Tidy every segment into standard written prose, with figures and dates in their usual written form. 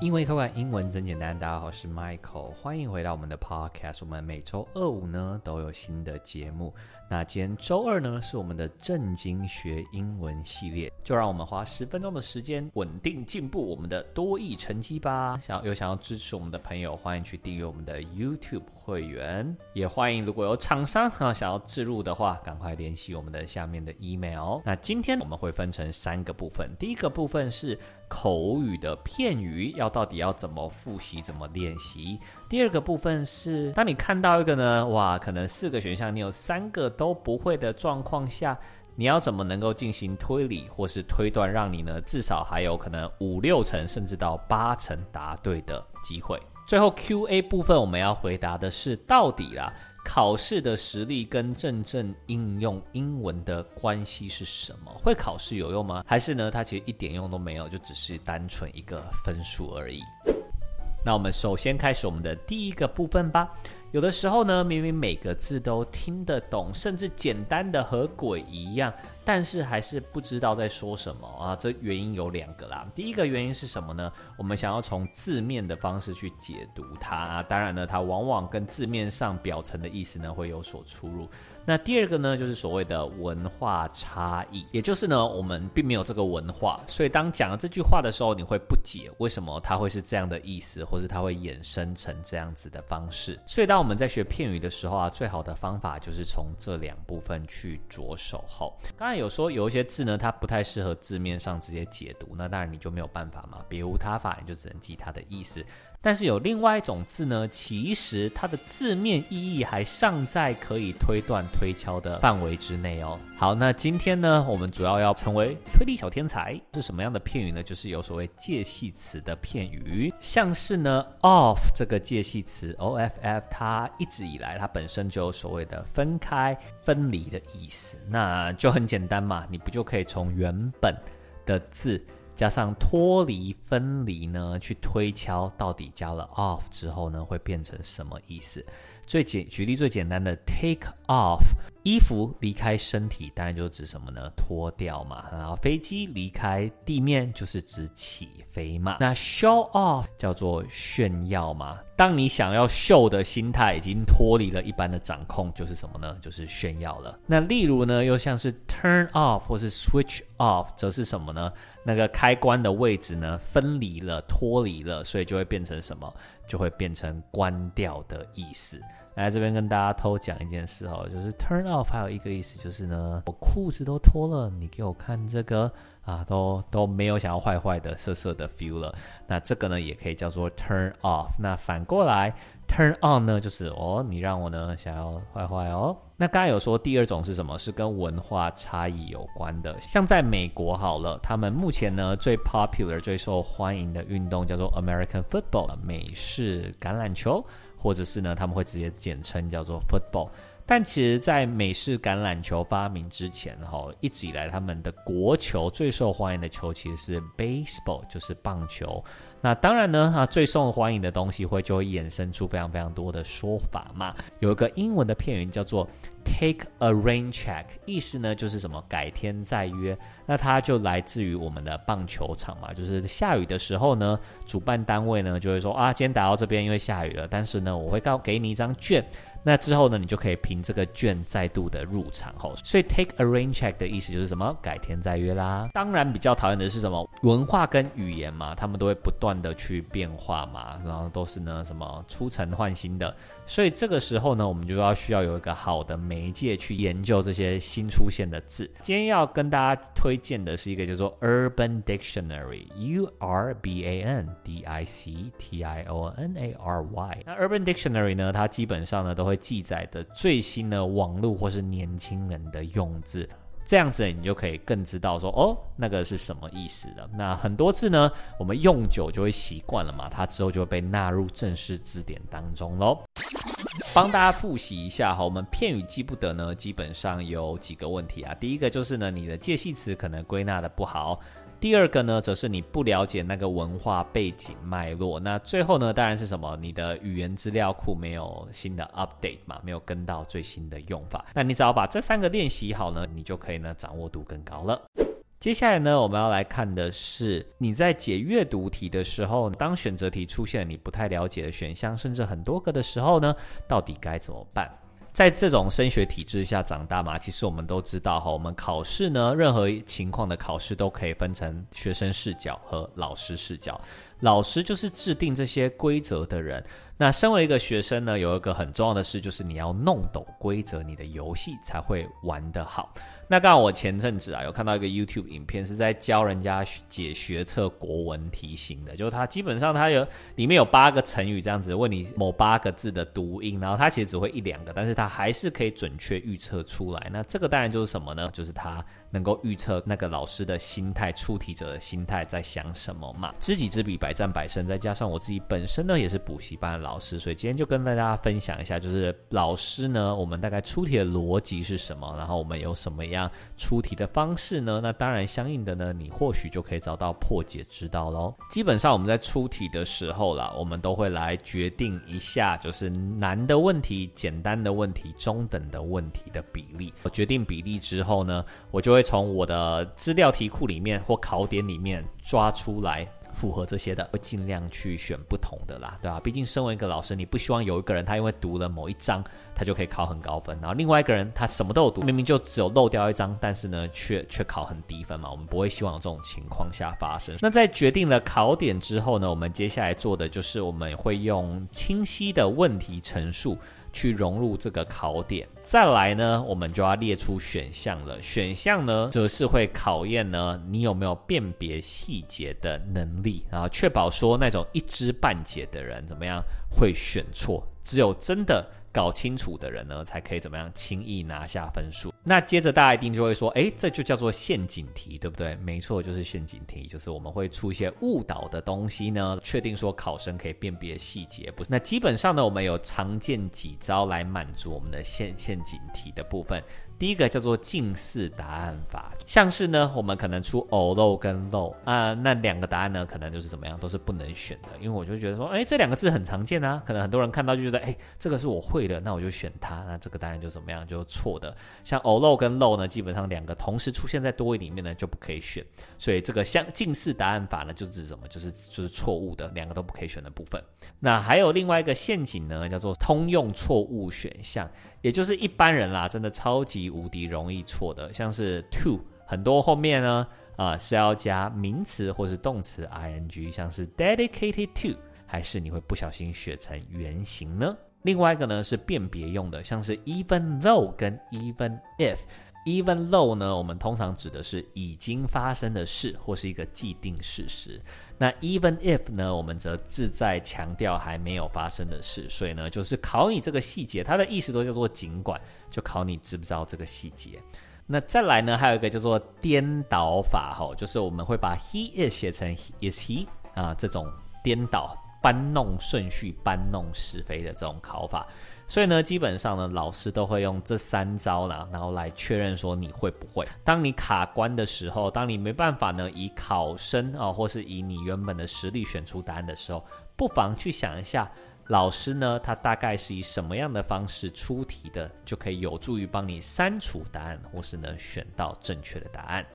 英文易开罐，英文真简单。大家好，我是 Michael， 欢迎回到我们的 podcast。我们每周二五呢都有新的节目。那今天周二呢是我们的正经学英文系列，就让我们花10分钟的时间，稳定进步我们的多益成绩吧。想要支持我们的朋友，欢迎去订阅我们的 YouTube 会员，也欢迎如果有厂商想要置入的话，赶快联系我们的下面的 email。那今天我们会分成3个部分，第一个部分是口语的片语到底要怎么复习，怎么练习。第二个部分是当你看到一个可能4个选项你有3个都不会的状况下，你要怎么能够进行推理或是推断，让你至少还有可能5-6成甚至到8成答对的机会。最后 QA 部分我们要回答的是到底考试的实力跟真正应用英文的关系是什么？会考试有用吗？还是它其实一点用都没有，就只是单纯一个分数而已。那我们首先开始我们的第一个部分吧。有的时候明明每个字都听得懂，甚至简单的和鬼一样，但是还是不知道在说什么啊。这原因有2个啦。第一个原因是什么呢？我们想要从字面的方式去解读它啊。当然它往往跟字面上表层的意思会有所出入。那第2个就是所谓的文化差异，也就是我们并没有这个文化，所以当讲了这句话的时候，你会不解为什么它会是这样的意思，或是它会衍生成这样子的方式。所以当我们在学片语的时候最好的方法就是从这2部分去着手。刚才有说有一些字它不太适合字面上直接解读，那当然你就没有办法嘛，别无他法，你就只能记它的意思。但是有另外一种字其实它的字面意义还尚在可以推断推敲的范围之内哦。好，那今天我们主要要成为推理小天才。是什么样的片语呢？就是有所谓介系词的片语，像是of 这个介系词 OFF， 它一直以来它本身就有所谓的分开、分离的意思。那就很简单嘛，你不就可以从原本的字加上脱离、分离去推敲到底加了 off 之后会变成什么意思。举例最简单的 take off， 衣服离开身体当然就是指什么呢？脱掉嘛。然后飞机离开地面就是指起飞嘛。那 show off 叫做炫耀嘛。当你想要秀的心态已经脱离了一般的掌控，就是什么呢？就是炫耀了。那例如又像是 turn off 或是 switch off， 则是什么呢？那个开关的位置分离了、脱离了，所以就会变成什么？就会变成关掉的意思。来这边跟大家偷讲一件事就是 turn off 还有一个意思就是我裤子都脱了，你给我看这个啊，都没有想要坏坏的、色色的 feel 了。那这个也可以叫做 turn off。那反过来 turn on 就是你让我想要坏坏哦。那刚才有说第2种是什么？是跟文化差异有关的。像在美国好了，他们目前最 popular 最受欢迎的运动叫做 American Football， 美式橄榄球，或者是他们会直接简称叫做 football。但其实在美式橄榄球发明之前一直以来他们的国球最受欢迎的球其实是 baseball， 就是棒球。那当然最受欢迎的东西就会衍生出非常非常多的说法嘛。有一个英文的片语叫做 take a rain check， 意思就是什么？改天再约。那它就来自于我们的棒球场嘛，就是下雨的时候主办单位就会说今天打到这边因为下雨了，但是我会给你一张券，那之后你就可以凭这个券再度的入场所以 take a rain check 的意思就是什么？改天再约啦。当然比较讨厌的是什么？文化跟语言嘛，他们都会不断的去变化嘛，然后都是什么出尘换新的。所以这个时候我们就需要有一个好的媒介去研究这些新出现的字。今天要跟大家推荐的是一个叫做 Urban Dictionary， URBAN DICTIONARY。 那 Urban Dictionary 它基本上都会记载的最新的网络或是年轻人的用字，这样子你就可以更知道说那个是什么意思了。那很多字我们用久就会习惯了嘛，它之后就会被纳入正式字典当中咯。帮大家复习一下我们片语记不得基本上有几个问题啊。第1个就是你的介系词可能归纳的不好。第2个则是你不了解那个文化背景脉络。那最后当然是什么？你的语言资料库没有新的 update 嘛，没有跟到最新的用法。那你只要把这3个练习好你就可以掌握度更高了。接下来呢，我们要来看的是你在解阅读题的时候，当选择题出现了你不太了解的选项，甚至很多个的时候呢，到底该怎么办？在这种升学体制下长大嘛，其实我们都知道，我们考试呢，任何情况的考试都可以分成学生视角和老师视角。老师就是制定这些规则的人，那身为一个学生呢，有一个很重要的事，就是你要弄懂规则，你的游戏才会玩得好。那刚好我前阵子有看到一个 YouTube 影片，是在教人家解学测国文题型的，就是它基本上它有里面有8个成语，这样子问你某8个字的读音，然后它其实只会1-2个，但是它还是可以准确预测出来。那这个当然就是什么呢？就是它能够预测那个老师的心态，出题者的心态在想什么嘛。知己知彼，百战百胜。再加上我自己本身呢也是补习班的老师，所以今天就跟大家分享一下，就是老师呢，我们大概出题的逻辑是什么，然后我们有什么样出题的方式呢？那当然相应的呢，你或许就可以找到破解之道咯。基本上我们在出题的时候啦，我们都会来决定一下，就是难的问题、简单的问题、中等的问题的比例。我决定比例之后呢，我就会从我的资料题库里面或考典里面抓出来符合这些的，会尽量去选不同的啦，对吧？毕竟身为一个老师，你不希望有一个人他因为读了某一章他就可以考很高分，然后另外一个人他什么都有读，明明就只有漏掉一章，但是呢却考很低分嘛，我们不会希望有这种情况下发生。那在决定了考点之后呢，我们接下来做的就是我们会用清晰的问题陈述去融入这个考点。再来呢，我们就要列出选项了。选项呢，则是会考验呢你有没有辨别细节的能力，然后确保说那种一知半解的人怎么样会选错，只有真的搞清楚的人呢才可以怎么样轻易拿下分数。那接着大家一定就会说，这就叫做陷阱题，对不对？没错，就是陷阱题，就是我们会出一些误导的东西呢，确定说考生可以辨别细节。那基本上呢，我们有常见几招来满足我们的陷阱题的部分。第一个叫做近似答案法，像是呢我们可能出偶漏跟漏啊，那2个答案呢可能就是怎么样都是不能选的，因为我就觉得说这2个字很常见啊，可能很多人看到就觉得这个是我会的，那我就选它，那这个答案就怎么样就错的。像偶漏跟漏呢，基本上2个同时出现在多义里面呢就不可以选，所以这个像近似答案法呢就是什么，就是错误的，2个都不可以选的部分。那还有另外一个陷阱呢，叫做通用错误选项，也就是一般人啦真的超级无敌容易错的，像是 to 很多后面呢是要加名词或是动词 ing， 像是 dedicated to， 还是你会不小心写成原型呢？另外一个呢是辨别用的，像是 even though 跟 even if。even though 呢，我们通常指的是已经发生的事或是一个既定事实，那 even if 呢，我们则志在强调还没有发生的事，所以呢就是考你这个细节，它的意思都叫做尽管，就考你知不知道这个细节。那再来呢，还有一个叫做颠倒法，就是我们会把 he is 写成 is he 这种颠倒搬弄顺序、搬弄是非的这种考法。所以呢，基本上呢，老师都会用这3招啦，然后来确认说你会不会。当你卡关的时候，当你没办法呢以考生或是以你原本的实力选出答案的时候，不妨去想一下，老师呢他大概是以什么样的方式出题的，就可以有助于帮你删除答案，或是呢选到正确的答案。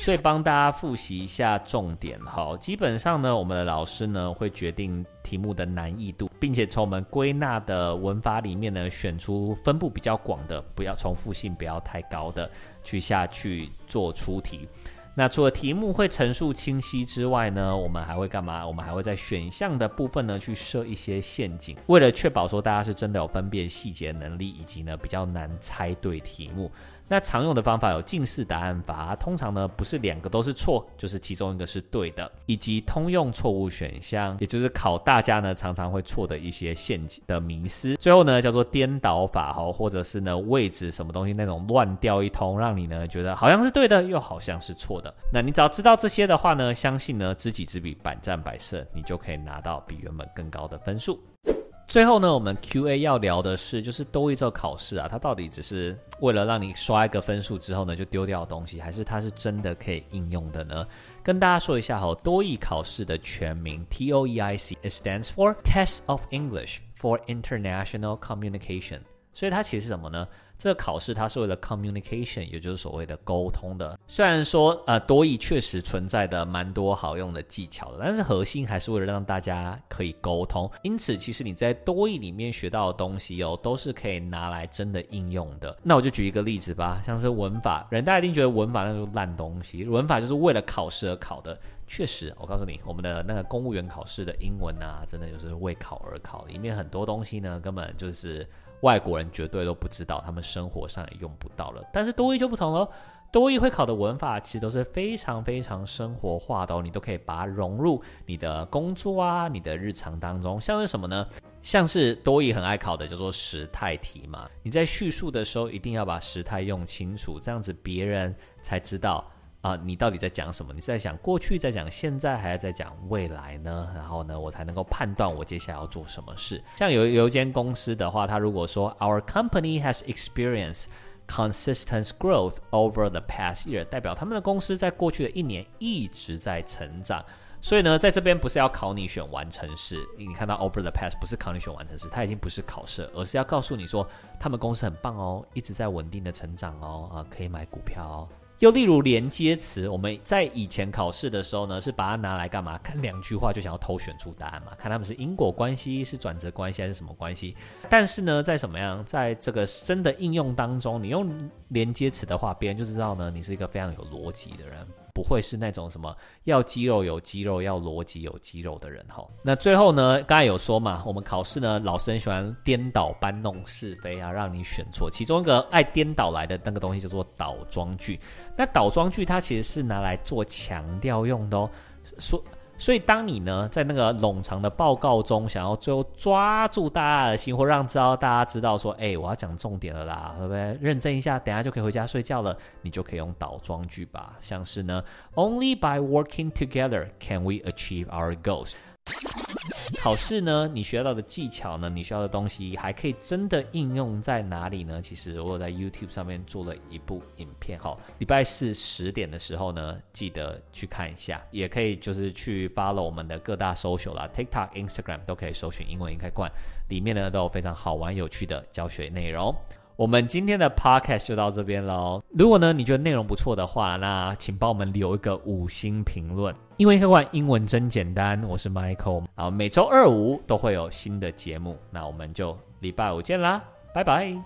所以帮大家复习一下重点基本上呢，我们的老师呢会决定题目的难易度，并且从我们归纳的文法里面呢选出分布比较广的，不要重复性不要太高的去做出题。那除了题目会陈述清晰之外呢，我们还会干嘛？我们还会在选项的部分呢去设一些陷阱，为了确保说大家是真的有分辨细节能力，以及呢比较难猜对题目。那常用的方法有近似答案法，通常呢不是2个都是错，就是其中一个是对的，以及通用错误选项，也就是考大家呢常常会错的一些陷阱的迷思。最后呢叫做颠倒法或者是呢位置什么东西那种乱掉一通，让你呢觉得好像是对的又好像是错的。那你只要知道这些的话呢，相信呢知己知彼百战百胜，你就可以拿到比原本更高的分数。最后呢，我们 QA 要聊的是，就是TOEIC这考试它到底只是为了让你刷一个分数之后呢就丢掉的东西，还是它是真的可以应用的呢？跟大家说一下TOEIC考试的全名 TOEIC， It stands for Test of English for International Communication， 所以它其实是什么呢？这个考试它是为了 communication， 也就是所谓的沟通的。虽然说多益确实存在的蛮多好用的技巧的，但是核心还是为了让大家可以沟通。因此其实你在多益里面学到的东西都是可以拿来真的应用的。那我就举一个例子吧，像是文法，人大家一定觉得文法那就是烂东西，文法就是为了考试而考的。确实我告诉你，我们的那个公务员考试的英文啊，真的就是为考而考，里面很多东西呢根本就是外国人绝对都不知道，他们生活上也用不到了。但是多益就不同了，多益会考的文法其实都是非常非常生活化的你都可以把它融入你的工作啊，你的日常当中。像是什么呢？像是多益很爱考的叫做时态题嘛，你在叙述的时候一定要把时态用清楚，这样子别人才知道你到底在讲什么，你在讲过去，在讲现在，还是在讲未来呢？然后呢，我才能够判断我接下来要做什么事。像有一间公司的话，它如果说 Our company has experienced consistent growth over the past year， 代表他们的公司在过去的一年一直在成长。所以呢，在这边不是要考你选完成式，你看到 over the past 不是考你选完成式，它已经不是考试，而是要告诉你说他们公司很棒一直在稳定的成长可以买股票又例如连接词，我们在以前考试的时候呢，是把它拿来干嘛？看两句话就想要偷选出答案嘛，看他们是因果关系，是转折关系，还是什么关系。但是呢，在这个真的应用当中，你用连接词的话，别人就知道呢，你是一个非常有逻辑的人，不会是那种什么要肌肉有肌肉，要逻辑有肌肉的人那最后呢，刚才有说嘛，我们考试呢，老师很喜欢颠倒搬弄是非啊，让你选错。其中一个爱颠倒来的那个东西叫做倒装句。那倒装句它其实是拿来做强调用的所以当你呢在那个冗长的报告中想要最后抓住大家的心，或让大家知道说我要讲重点了啦，对不对？认真一下，等一下就可以回家睡觉了，你就可以用倒装句吧。像是呢 Only by working together can we achieve our goals。 考试呢，你学到的技巧呢，你学到的东西还可以真的应用在哪里呢？其实我有在 YouTube 上面做了一部影片礼拜四10点的时候呢，记得去看一下，也可以就是去 follow 我们的各大 social 啦， TikTok、Instagram 都可以搜寻英文易开罐，里面呢都有非常好玩有趣的教学内容。我们今天的 podcast 就到这边咯。如果呢你觉得内容不错的话，那请帮我们留一个5星评论。英文易开罐，英文真简单，我是 Michael， 每周2、5都会有新的节目，那我们就礼拜5见啦，拜拜。